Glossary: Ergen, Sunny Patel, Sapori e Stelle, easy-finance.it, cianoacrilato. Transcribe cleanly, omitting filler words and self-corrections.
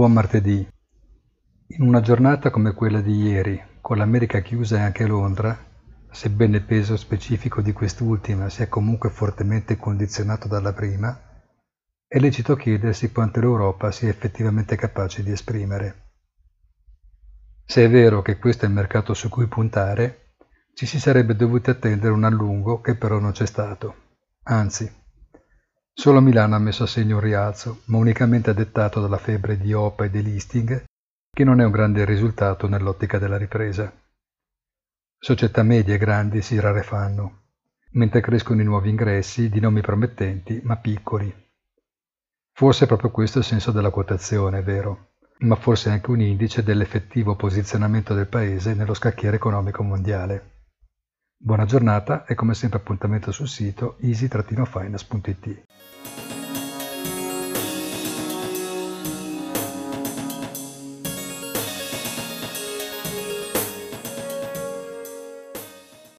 Buon martedì. In una giornata come quella di ieri, con l'America chiusa e anche Londra, sebbene il peso specifico di quest'ultima sia comunque fortemente condizionato dalla prima, è lecito chiedersi quanto l'Europa sia effettivamente capace di esprimere. Se è vero che questo è il mercato su cui puntare, ci si sarebbe dovuti attendere un allungo che però non c'è stato. Anzi, solo Milano ha messo a segno un rialzo, ma unicamente dettato dalla febbre di OPA e delisting, che non è un grande risultato nell'ottica della ripresa. Società medie e grandi si rarefanno, mentre crescono i nuovi ingressi di nomi promettenti ma piccoli. Forse è proprio questo il senso della quotazione, è vero, ma forse è anche un indice dell'effettivo posizionamento del paese nello scacchiere economico mondiale. Buona giornata e come sempre appuntamento sul sito easy-finance.it.